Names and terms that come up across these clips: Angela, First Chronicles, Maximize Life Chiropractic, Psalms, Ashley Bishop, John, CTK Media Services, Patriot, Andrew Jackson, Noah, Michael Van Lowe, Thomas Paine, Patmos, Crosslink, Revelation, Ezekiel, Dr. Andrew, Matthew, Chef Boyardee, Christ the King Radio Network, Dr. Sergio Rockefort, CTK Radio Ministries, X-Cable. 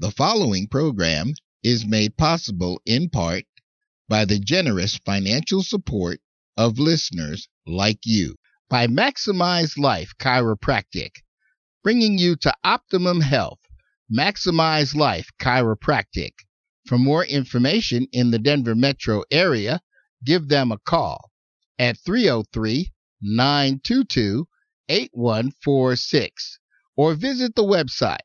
The following program is made possible in part by the generous financial support of listeners like you. By Maximize Life Chiropractic, bringing you to optimum health. Maximize Life Chiropractic. For more information in the Denver metro area, give them a call at 303-922-8146 or visit the website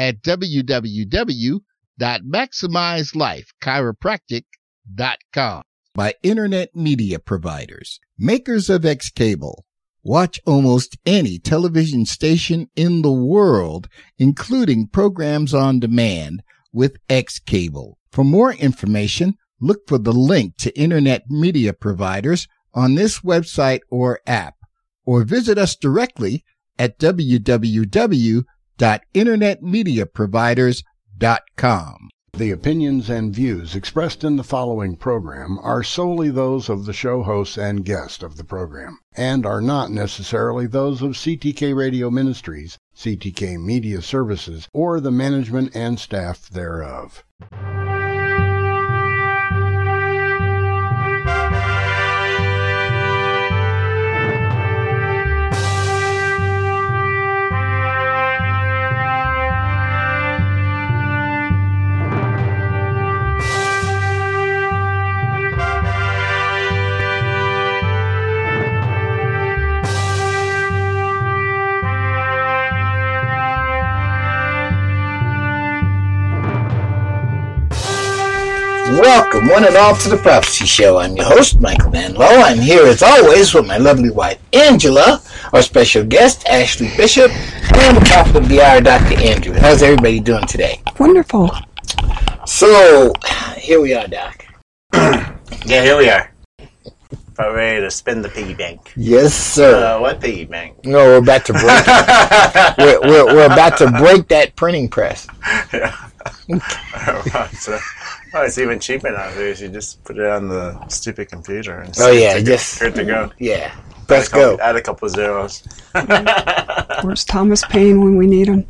at www.maximelifechiropractic.com. By Internet Media Providers, makers of X-Cable. Watch almost any television station in the world, including programs on demand with X-Cable. For more information, look for the link to Internet Media Providers on this website or app, or visit us directly at www.internetmediaproviders.com. The opinions and views expressed in the following program are solely those of the show hosts and guest of the program, and are not necessarily those of CTK Radio Ministries, CTK Media Services, or the management and staff thereof. Welcome, one and all, to the Prophecy Show. I'm your host, Michael Van Lowe. I'm here, as always, with my lovely wife, Angela, our special guest, Ashley Bishop, and the prophet of the hour, Dr. Andrew. How's everybody doing today? Wonderful. So, here we are, Doc. Here we are. About ready to spin the piggy bank. Yes, sir. What piggy bank? No, we're about to break it. we're about to break that printing press. Yeah. Oh, it's even cheaper nowadays. You just put it on the stupid computer. And good to go. Yeah, press go. Add a couple of zeros. Where's Thomas Paine when we need him?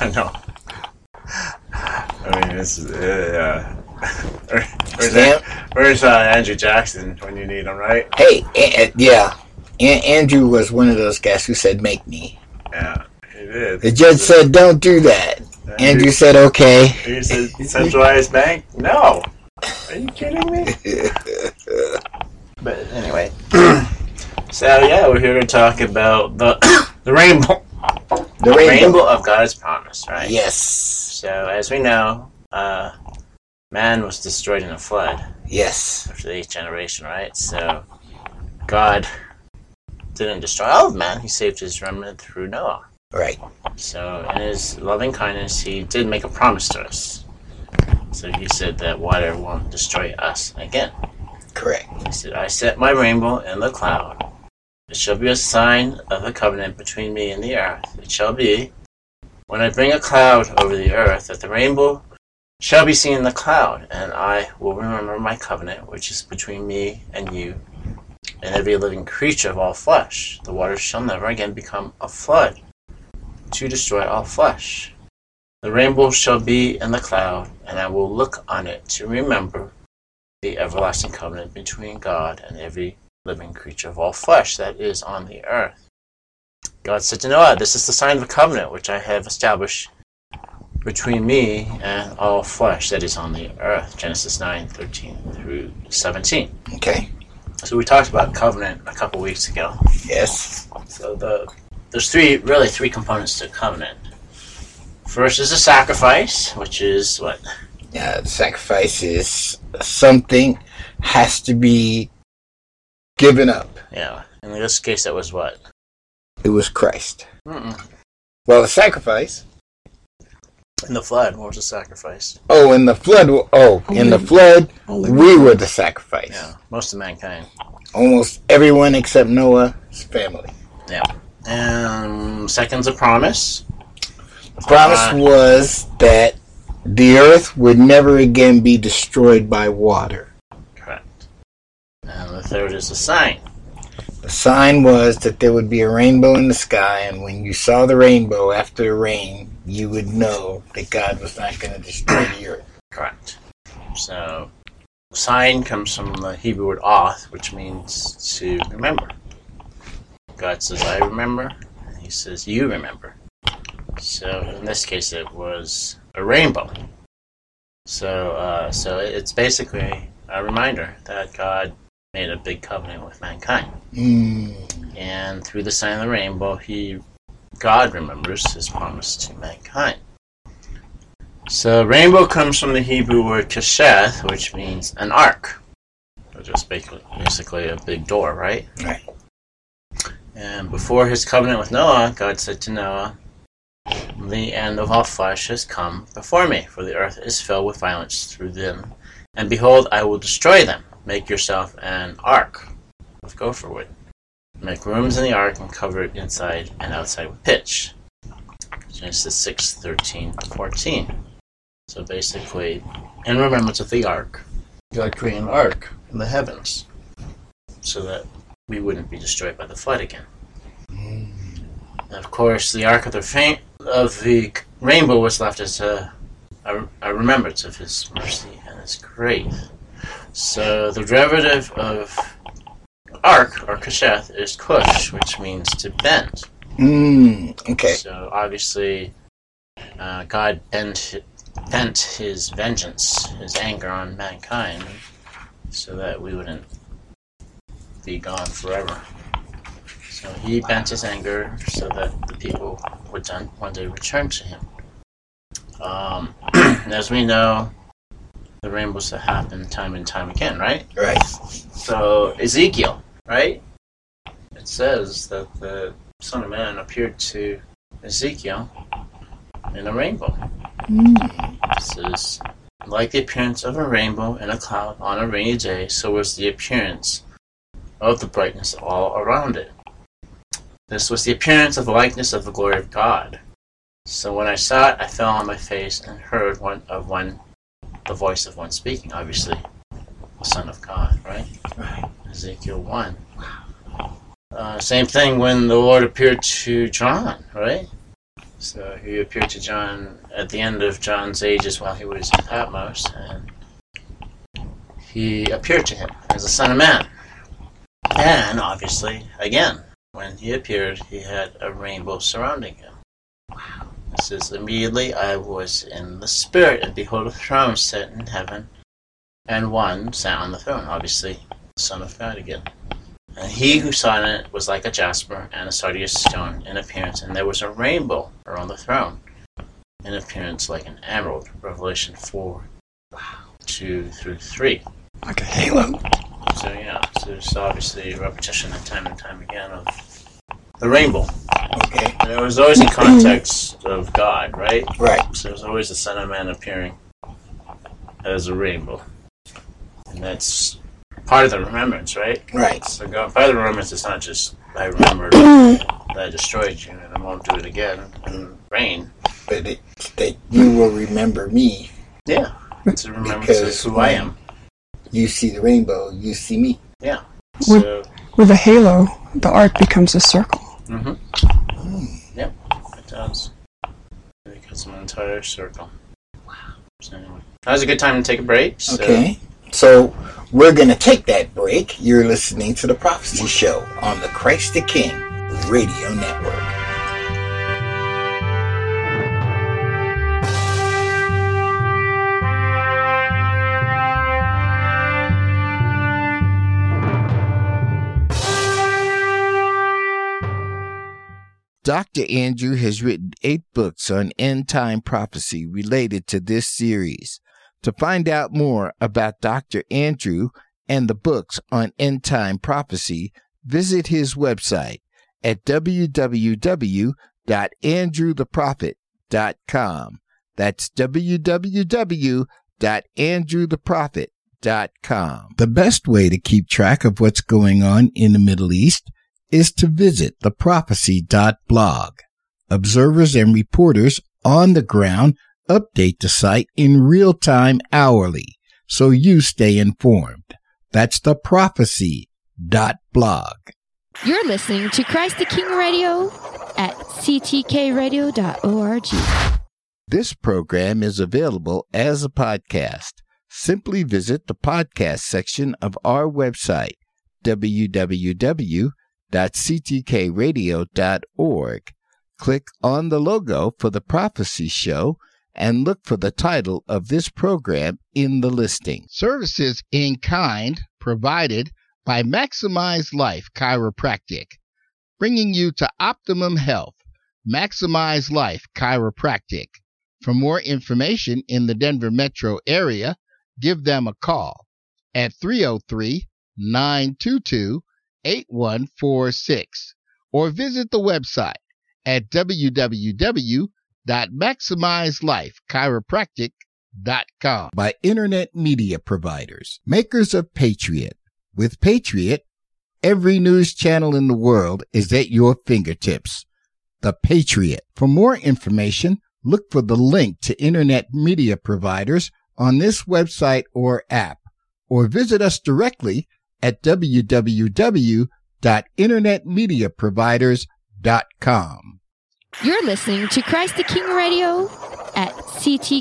I know. I mean, this is... Where's Andrew Jackson when you need him, right? Hey, Andrew was one of those guys who said, make me. Yeah, he did. The judge said, don't do that. Andrew said, okay. He said, centralized bank? No. Are you kidding me? But anyway. So, we're here to talk about the rainbow. The rainbow of God's promise, right? Yes. So, as we know, man was destroyed in a flood. Yes. After the eighth generation, right? So, God didn't destroy all of man. He saved his remnant through Noah. Right. So, in his loving kindness, he did make a promise to us. So, he said that water won't destroy us again. Correct. He said, I set my rainbow in the cloud. It shall be a sign of the covenant between me and the earth. It shall be, when I bring a cloud over the earth, that the rainbow shall be seen in the cloud, and I will remember my covenant, which is between me and you and every living creature of all flesh. The waters shall never again become a flood to destroy all flesh. The rainbow shall be in the cloud, and I will look on it to remember the everlasting covenant between God and every living creature of all flesh that is on the earth. God said to Noah, this is the sign of the covenant which I have established between me and all flesh that is on the earth. Genesis 9:13-17. Okay. So we talked about covenant a couple weeks ago. Yes. So there's three components to covenant. First is a sacrifice, which is what? Yeah, sacrifice is something has to be given up. Yeah, in this case, that was what? It was Christ. Mm-mm. Well, the sacrifice. In the flood, what was the sacrifice? Oh, in the flood, we were the sacrifice. Yeah, most of mankind. Almost everyone except Noah's family. Yeah. Second's a promise. The promise was that the earth would never again be destroyed by water. Correct. And the third is a sign. The sign was that there would be a rainbow in the sky, and when you saw the rainbow after the rain, you would know that God was not going to destroy the earth. Correct. So, sign comes from the Hebrew word oth, which means to remember. God says, I remember. And he says, you remember. So, in this case, it was a rainbow. So, it's basically a reminder that God made a big covenant with mankind. Mm. And through the sign of the rainbow, God remembers his promise to mankind. So rainbow comes from the Hebrew word kesheth, which means an ark, which is basically a big door, right? Right. And before his covenant with Noah, God said to Noah, the end of all flesh has come before me, for the earth is filled with violence through them. And behold, I will destroy them. Make yourself an ark of gopher wood. Make rooms in the ark and cover it inside and outside with pitch. Genesis 6:13-14. So basically, in remembrance of the ark, God created an ark in the heavens so that we wouldn't be destroyed by the flood again. And of course, the ark of the rainbow was left as a remembrance of his mercy and his grace. So the derivative of ark, or kesheth, is kush, which means to bend. Okay. So obviously, God bent his vengeance, his anger on mankind, so that we wouldn't be gone forever. So he bent his anger so that the people would one day return to him. As we know, the rainbows that happen time and time again, right? Right. So Ezekiel, right? It says that the Son of Man appeared to Ezekiel in a rainbow. It says, like the appearance of a rainbow in a cloud on a rainy day, so was the appearance of the brightness all around it. This was the appearance of the likeness of the glory of God. So when I saw it, I fell on my face and heard the voice of one speaking, obviously, the Son of God, right? Right. Ezekiel 1. Same thing when the Lord appeared to John, right? So he appeared to John at the end of John's ages while he was in Patmos, and he appeared to him as the Son of Man. And, obviously, again, when he appeared, he had a rainbow surrounding him. Wow. It says, immediately I was in the Spirit, and behold, a throne set in heaven, and one sat on the throne, obviously, the Son of God again. And he who sat in it was like a jasper and a sardius stone in appearance, and there was a rainbow around the throne in appearance like an emerald. Revelation 4:2-3. Like a halo. So yeah, so there's obviously a repetition and time again of the rainbow. Okay. And it was always in context of God, right? Right. So it was always the Son of Man appearing as a rainbow. And that's part of the remembrance, right? Right. So God, part of the remembrance is not just, I remembered that I destroyed you and I won't do it again and rain. But it's that you will remember me. Yeah. It's a remembrance of who I am. You see the rainbow, you see me. Yeah. So, with a halo, the arc becomes a circle. Yep, it does. It becomes an entire circle. Wow. So anyway, that was a good time to take a break. So. Okay. So we're going to take that break. You're listening to The Prophecy Show on the Christ the King Radio Network. Dr. Andrew has written 8 books on end-time prophecy related to this series. To find out more about Dr. Andrew and the books on end-time prophecy, visit his website at www.andrewtheprophet.com. That's www.andrewtheprophet.com. The best way to keep track of what's going on in the Middle East is to visit theprophecy.blog. Observers and reporters on the ground update the site in real time hourly, so you stay informed. That's theprophecy.blog. You're listening to Christ the King Radio at ctkradio.org. This program is available as a podcast. Simply visit the podcast section of our website, www.ctkradio.org. Click on the logo for the Prophecy Show and look for the title of this program in the listing. Services in kind provided by Maximize Life Chiropractic, bringing you to optimum health. Maximize Life Chiropractic. For more information in the Denver metro area, give them a call at 303-922-8146 or visit the website at www.MaximizeLifeChiropractic.com. By Internet Media Providers, makers of Patriot. With Patriot, every news channel in the world is at your fingertips. The Patriot. For more information, look for the link to Internet Media Providers on this website or app, or visit us directly at www.internetmediaproviders.com. You're listening to Christ the King Radio at ctkradio.org.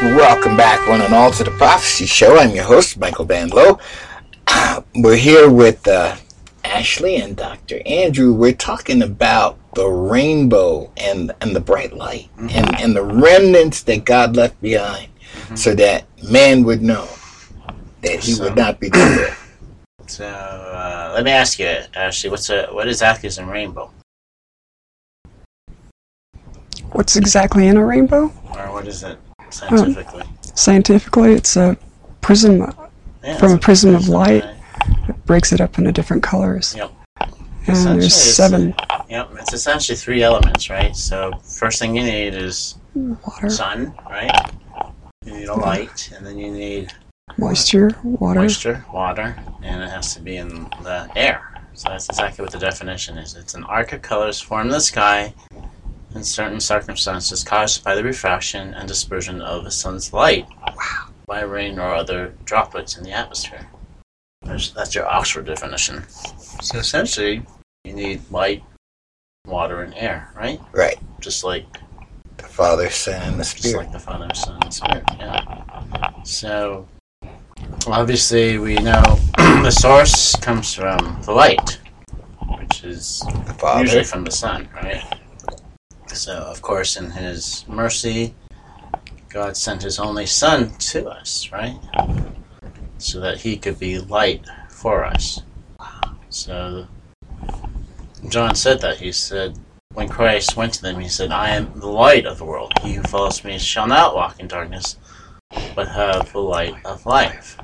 Welcome back, one and all, to the Prophecy Show. I'm your host, Michael Van Lowe. We're here with Ashley and Dr. Andrew. We're talking about the rainbow and the bright light, mm-hmm. and the remnants that God left behind, mm-hmm. so that man would know that he would not be destroyed. So let me ask you, Ashley, what exactly is a rainbow? What's exactly in a rainbow? Or what is it? Scientifically. Scientifically, it's a prism, from a prism of light. It breaks it up into different colors. Yep. And there's seven. It's essentially three elements, right? So first thing you need is water. Sun, right? You need a light, and then you need moisture, water, and it has to be in the air. So that's exactly what the definition is. It's an arc of colors formed in the sky in certain circumstances caused by the refraction and dispersion of the sun's light by rain or other droplets in the atmosphere. That's your Oxford definition. So essentially, you need light, water, and air, right? Right. Just like the Father, Son, and the Spirit. Just like the Father, Son, and Spirit, yeah. So, obviously, we know the source comes from the light, which is usually from the sun, right? So, of course, in His mercy, God sent His only Son to us, right? So that He could be light for us. So, John said that. He said, when Christ went to them, He said, I am the light of the world. He who follows me shall not walk in darkness, but have the light of life.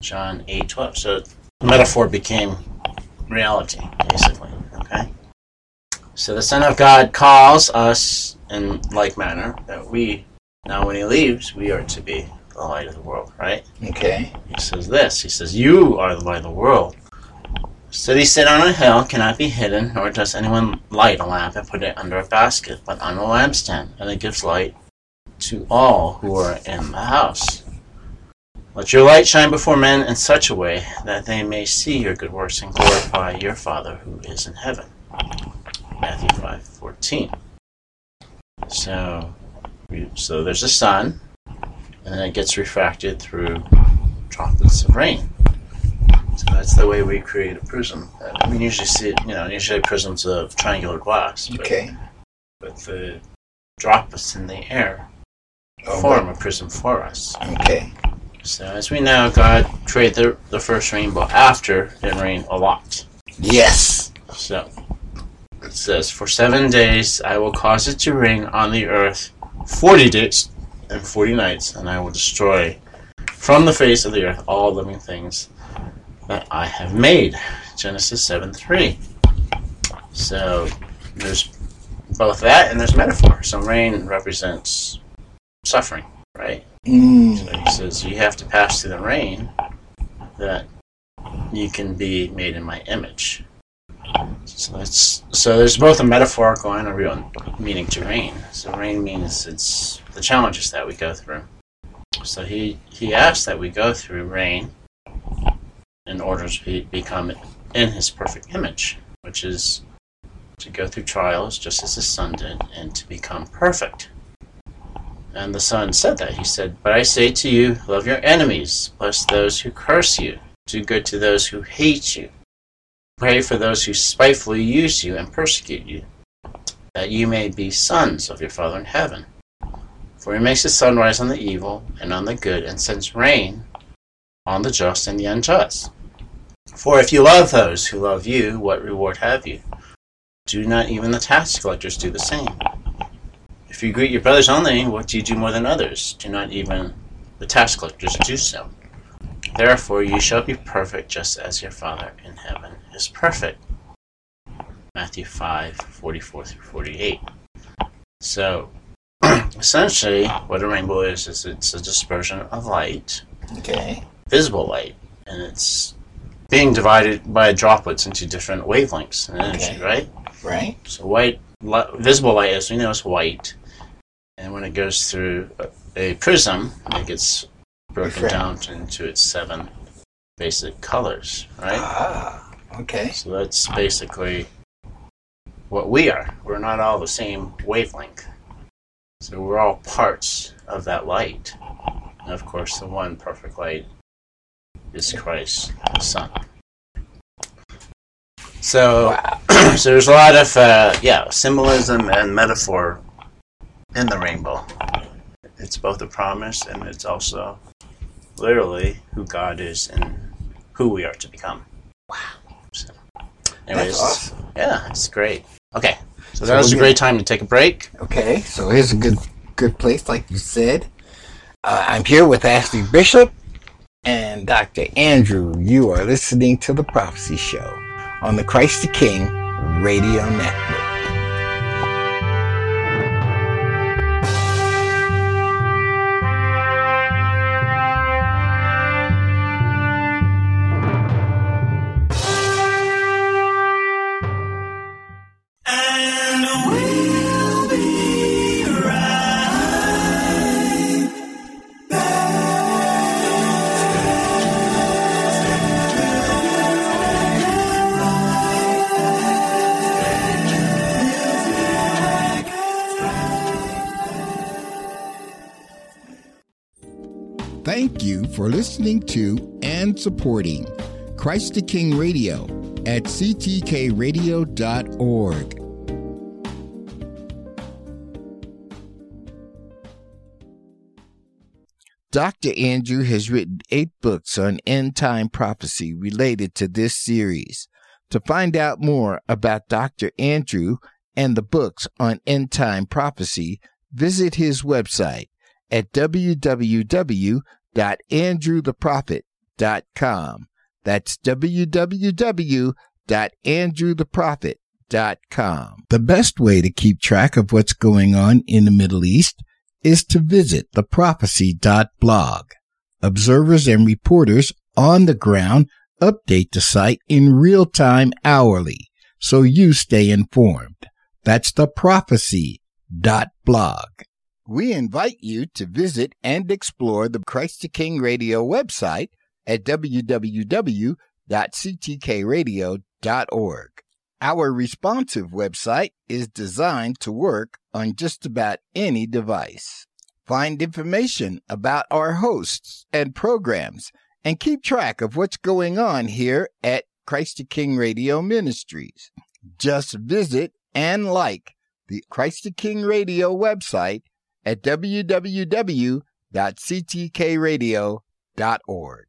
John 8:12. So, the metaphor became reality, basically, okay? So the Son of God calls us in like manner that we, now when He leaves, we are to be the light of the world, right? Okay. He says this, He says, you are the light of the world. A city set on a hill cannot be hidden, nor does anyone light a lamp and put it under a basket, but on a lampstand, and it gives light to all who are in the house. Let your light shine before men in such a way that they may see your good works and glorify your Father who is in heaven. Matthew 5:14. So there's the sun, and then it gets refracted through droplets of rain. So that's the way we create a prism. We usually see it, usually prisms of triangular glass. But the droplets in the air form a prism for us. Okay. So as we know, God created the first rainbow after it rained a lot. Yes. So it says, for 7 days I will cause it to rain on the earth 40 days and 40 nights, and I will destroy from the face of the earth all living things that I have made. Genesis 7:3. So there's both that and there's metaphor. So rain represents suffering, right? So he says you have to pass through the rain that you can be made in my image. So there's both a metaphorical and a real meaning to reign. So reign means it's the challenges that we go through. So he asks that we go through reign in order to become in his perfect image, which is to go through trials just as his son did and to become perfect. And the son said that. He said, "But I say to you, love your enemies, bless those who curse you, do good to those who hate you, pray for those who spitefully use you and persecute you, that you may be sons of your Father in heaven. For he makes his sun rise on the evil and on the good, and sends rain on the just and the unjust. For if you love those who love you, what reward have you? Do not even the tax collectors do the same? If you greet your brothers only, what do you do more than others? Do not even the tax collectors do so. Therefore you shall be perfect just as your Father in heaven is perfect." Matthew 5:44-48. So, essentially, what a rainbow is it's a dispersion of light, visible light, and it's being divided by droplets into different wavelengths and energy, right? Right. So white, visible light, as we know, is white, and when it goes through a prism, it gets broken down into its 7 basic colors, right? So that's basically what we are. We're not all the same wavelength. So we're all parts of that light. And of course, the one perfect light is Christ, the Son. So, so there's a lot of symbolism and metaphor in the rainbow. It's both a promise and it's also literally who God is and who we are to become. Wow. So, anyways, that's awesome. Yeah, it's great. Okay. So that was a great time to take a break. Okay, so here's a good place, like you said. I'm here with Ashley Bishop and Dr. Andrew. You are listening to The Prophecy Show on the Christ the King Radio Network. Thank you for listening to and supporting Christ the King Radio at ctkradio.org. Dr. Andrew has written 8 books on end-time prophecy related to this series. To find out more about Dr. Andrew and the books on end-time prophecy, visit his website at www.andrewtheprophet.com. That's www.andrewtheprophet.com. The best way to keep track of what's going on in the Middle East is to visit theprophecy.blog. Observers and reporters on the ground update the site in real time hourly, so you stay informed. That's theprophecy.blog. We invite you to visit and explore the Christ the King Radio website at www.ctkradio.org. Our responsive website is designed to work on just about any device. Find information about our hosts and programs and keep track of what's going on here at Christ the King Radio Ministries. Just visit and like the Christ the King Radio website at www.ctkradio.org.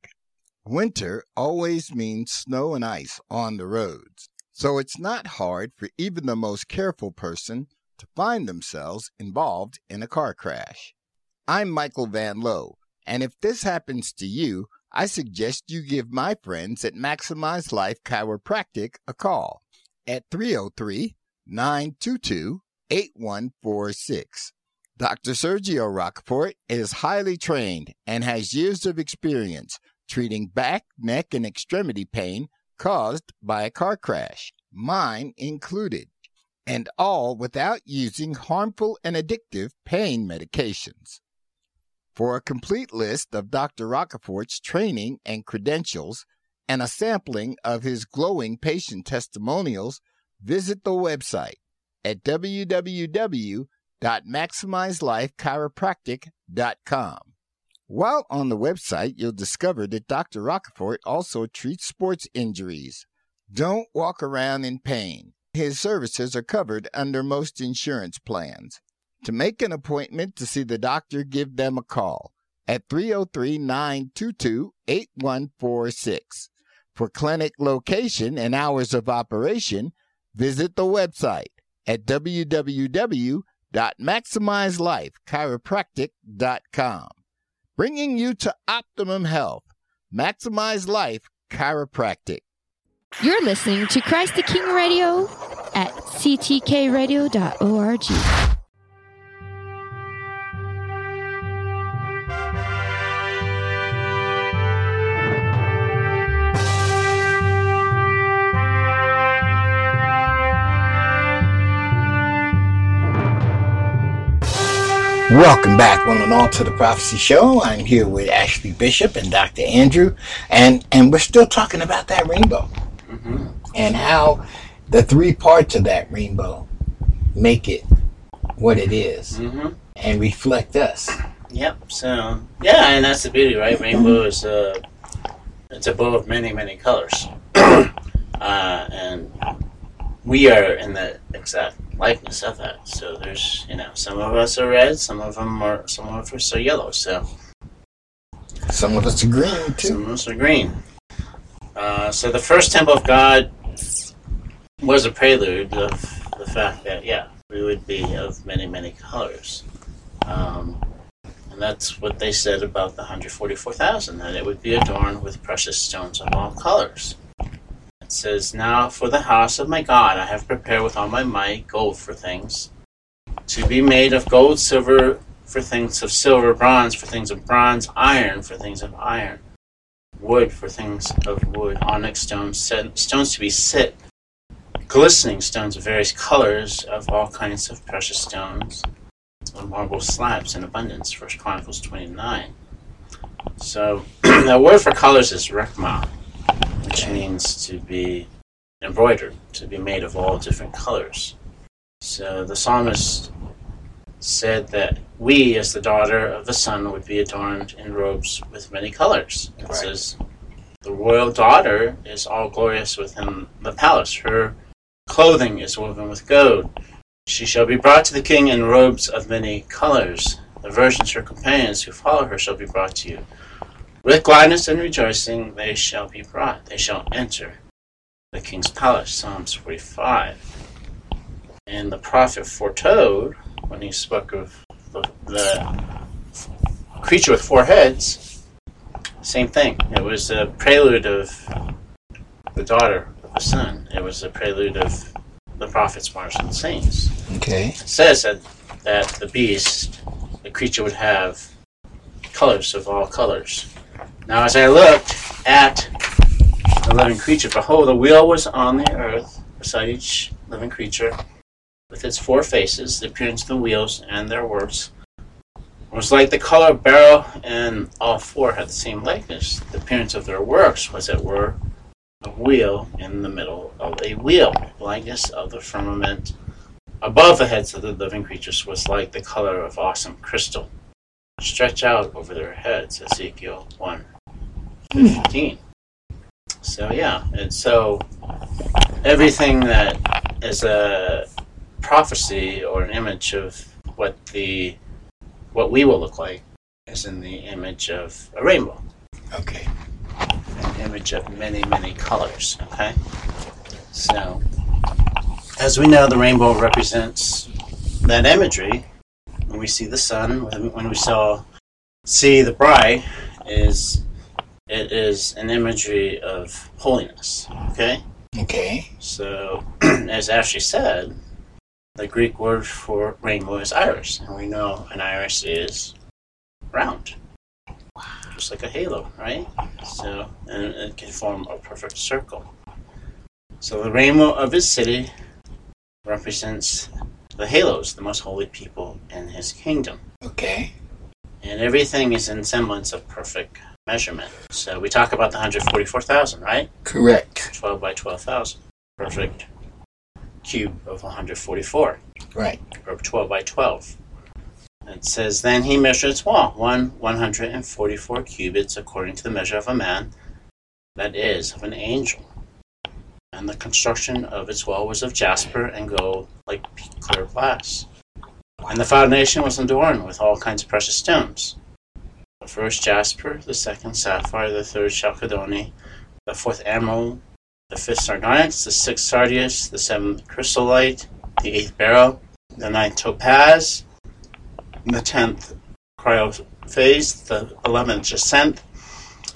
Winter always means snow and ice on the roads, so it's not hard for even the most careful person to find themselves involved in a car crash. I'm Michael Van Lowe, and if this happens to you, I suggest you give my friends at Maximize Life Chiropractic a call at 303-922-8146. Dr. Sergio Rockefort is highly trained and has years of experience treating back, neck, and extremity pain caused by a car crash, mine included, and all without using harmful and addictive pain medications. For a complete list of Dr. Rockefort's training and credentials and a sampling of his glowing patient testimonials, visit the website at www.MaximizeLifeChiropractic.com. While on the website, you'll discover that Dr. Rockefort also treats sports injuries. Don't walk around in pain. His services are covered under most insurance plans. To make an appointment to see the doctor, give them a call at 303-922-8146. For clinic location and hours of operation, visit the website at www.MaximizeLifeChiropractic.com. Bringing you to optimum health, Maximize Life Chiropractic. You're listening to Christ the King Radio at ctkradio.org. Welcome back, one and all, to the Prophecy Show. I'm here with Ashley Bishop and Dr. Andrew, and we're still talking about that rainbow, mm-hmm. and how the three parts of that rainbow make it what it is, mm-hmm. and reflect us. Yep. So yeah, and that's the beauty, right? Rainbow is it's a bow of many, many colors, and we are in the exact likeness of that. So there's, some of us are red, some of us are yellow. So some of us are green too. Some of us are green. So the first temple of God was a prelude of the fact that we would be of many, many colors, and that's what they said about the 144,000, that it would be adorned with precious stones of all colors. Says, now for the house of my God I have prepared with all my might gold for things to be made of gold, silver for things of silver, bronze for things of bronze, iron for things of iron, wood for things of wood, onyx stones, stones to be set, glistening stones of various colors, of all kinds of precious stones, and marble slabs in abundance. First Chronicles 29. So the word for colors is rekmah, which means to be embroidered, to be made of all different colors. So the psalmist said that we, as the daughter of the sun, would be adorned in robes with many colors. It says, the royal daughter is all glorious within the palace. Her clothing is woven with gold. She shall be brought to the king in robes of many colors. The virgins, her companions who follow her, shall be brought to you. With gladness and rejoicing they shall be brought. They shall enter the king's palace, Psalms 45. And the prophet foretold, when he spoke of the creature with four heads, same thing. It was a prelude of the daughter of the sun. It was a prelude of the prophets, martyrs, and saints. Okay. It says that the beast, the creature, would have colors of all colors. Now, as I looked at the living creature, behold, the wheel was on the earth beside each living creature, with its four faces. The appearance of the wheels and their works was like the color of beryl, and all four had the same likeness. The appearance of their works was, as it were, a wheel in the middle of a wheel. The likeness of the firmament above the heads of the living creatures was like the color of awesome crystal, stretch out over their heads, Ezekiel 1:15. So and so everything that is a prophecy or an image of what we will look like is in the image of a rainbow. Okay. An image of many, many colors. Okay. So as we know, the rainbow represents that imagery. When we see the sun, when we see the bride, it is an imagery of holiness. Okay? Okay. So, as Ashley said, the Greek word for rainbow is iris, and we know an iris is round. Wow. just like a halo, right? So, and it can form a perfect circle. So the rainbow of his city represents the halos, the most holy people in his kingdom. Okay. And everything is in semblance of perfect measurement. So we talk about the 144,000, right? Correct. 12 by 12,000. Perfect cube of 144. Right. Or 12 by 12. It says, then he measured its wall, 144 cubits according to the measure of a man, that is, of an angel. And the construction of its wall was of jasper and gold, like clear glass. And the foundation was adorned with all kinds of precious stones. The first jasper, the second sapphire, the third chalcedony, the fourth emerald, the fifth sardonyx, the sixth sardius, the seventh chrysolite, the eighth beryl, the ninth topaz, the 10th cryophase, the 11th jacinth,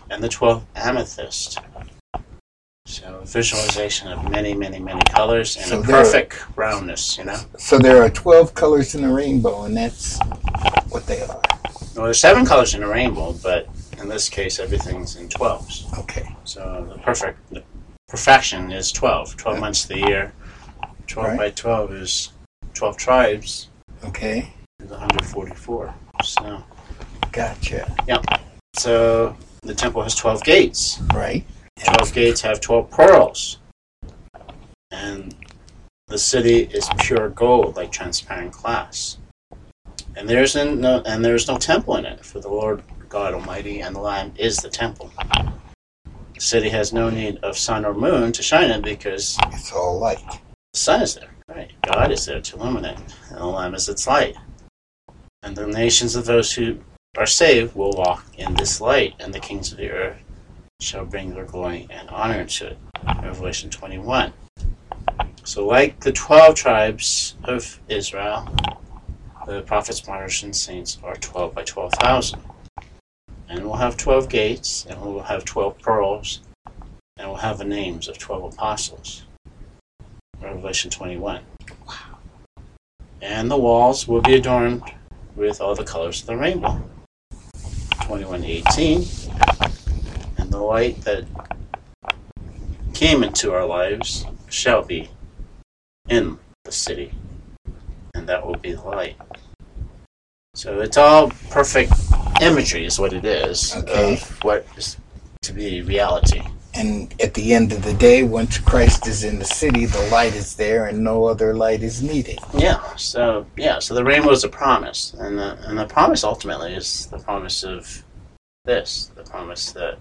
and the 12th amethyst. So visualization of many, many, many colors and so a perfect roundness, you know. So there are 12 colors in the rainbow, and that's what they are. Well, there's 7 colors in the rainbow, but in this case, everything's in 12s. Okay. So the perfection is 12. 12 months of the year. 12 by 12 is 12 tribes. Okay. 144. So, gotcha. Yep. So the temple has 12 gates. Right. 12 gates have 12 pearls, and the city is pure gold, like transparent glass. And there's no temple in it, for the Lord God Almighty and the Lamb is the temple. The city has no need of sun or moon to shine it because it's all light. The sun is there, right? God is there to illuminate, and the Lamb is its light. And the nations of those who are saved will walk in this light, and the kings of the earth shall bring their glory and honor to it. Revelation 21. So like the 12 tribes of Israel, the prophets, martyrs, and saints are 12 by 12,000. And we'll have 12 gates, and we'll have 12 pearls, and we'll have the names of 12 apostles. Revelation 21. Wow. And the walls will be adorned with all the colors of the rainbow. 21:18. And the light that came into our lives shall be in the city, and that will be the light. So it's all perfect imagery is what it is, okay, of what is to be reality. And at the end of the day, once Christ is in the city, the light is there and no other light is needed. So the rainbow is a promise, and the promise ultimately is the promise of this, the promise that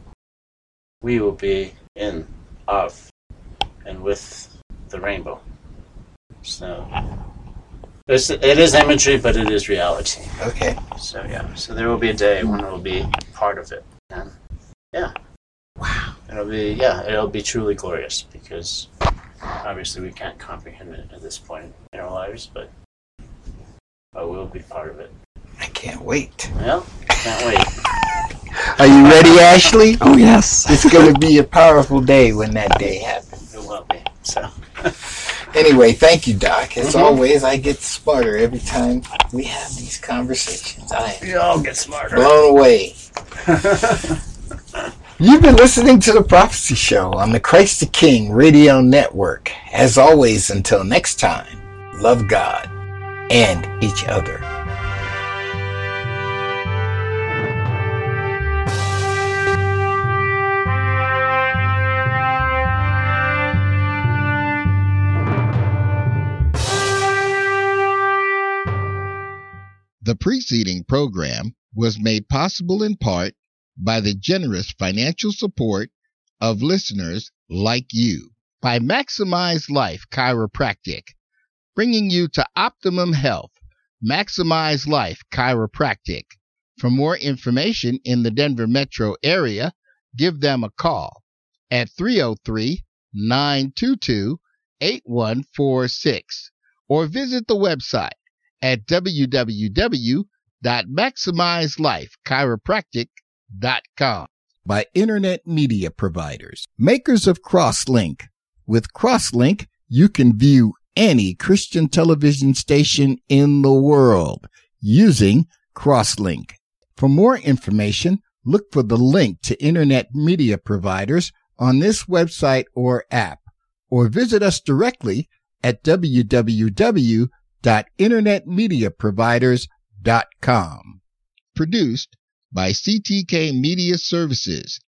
we will be in, of, and with the rainbow. So it is imagery, but it is reality. Okay. So so there will be a day when it will be part of it. And wow. It'll be truly glorious, because obviously we can't comprehend it at this point in our lives, but we'll be part of it. I can't wait. Well, I can't wait. Are you ready, Ashley? Oh, yes. It's going to be a powerful day when that day happens. It will be. So. Anyway, thank you, Doc. As always, I get smarter every time we have these conversations. We all get smarter. Blown away. You've been listening to The Prophecy Show on the Christ the King Radio Network. As always, until next time, love God and each other. The preceding program was made possible in part by the generous financial support of listeners like you, by Maximize Life Chiropractic, bringing you to optimum health. Maximize Life Chiropractic. For more information in the Denver metro area, give them a call at 303-922-8146, or visit the website at www.maximelifechiropractic.com. By Internet Media Providers, makers of Crosslink. With Crosslink, you can view any Christian television station in the world using Crosslink. For more information, look for the link to Internet Media Providers on this website or app, or visit us directly at www.internetmediaproviders.com. Produced by CTK Media Services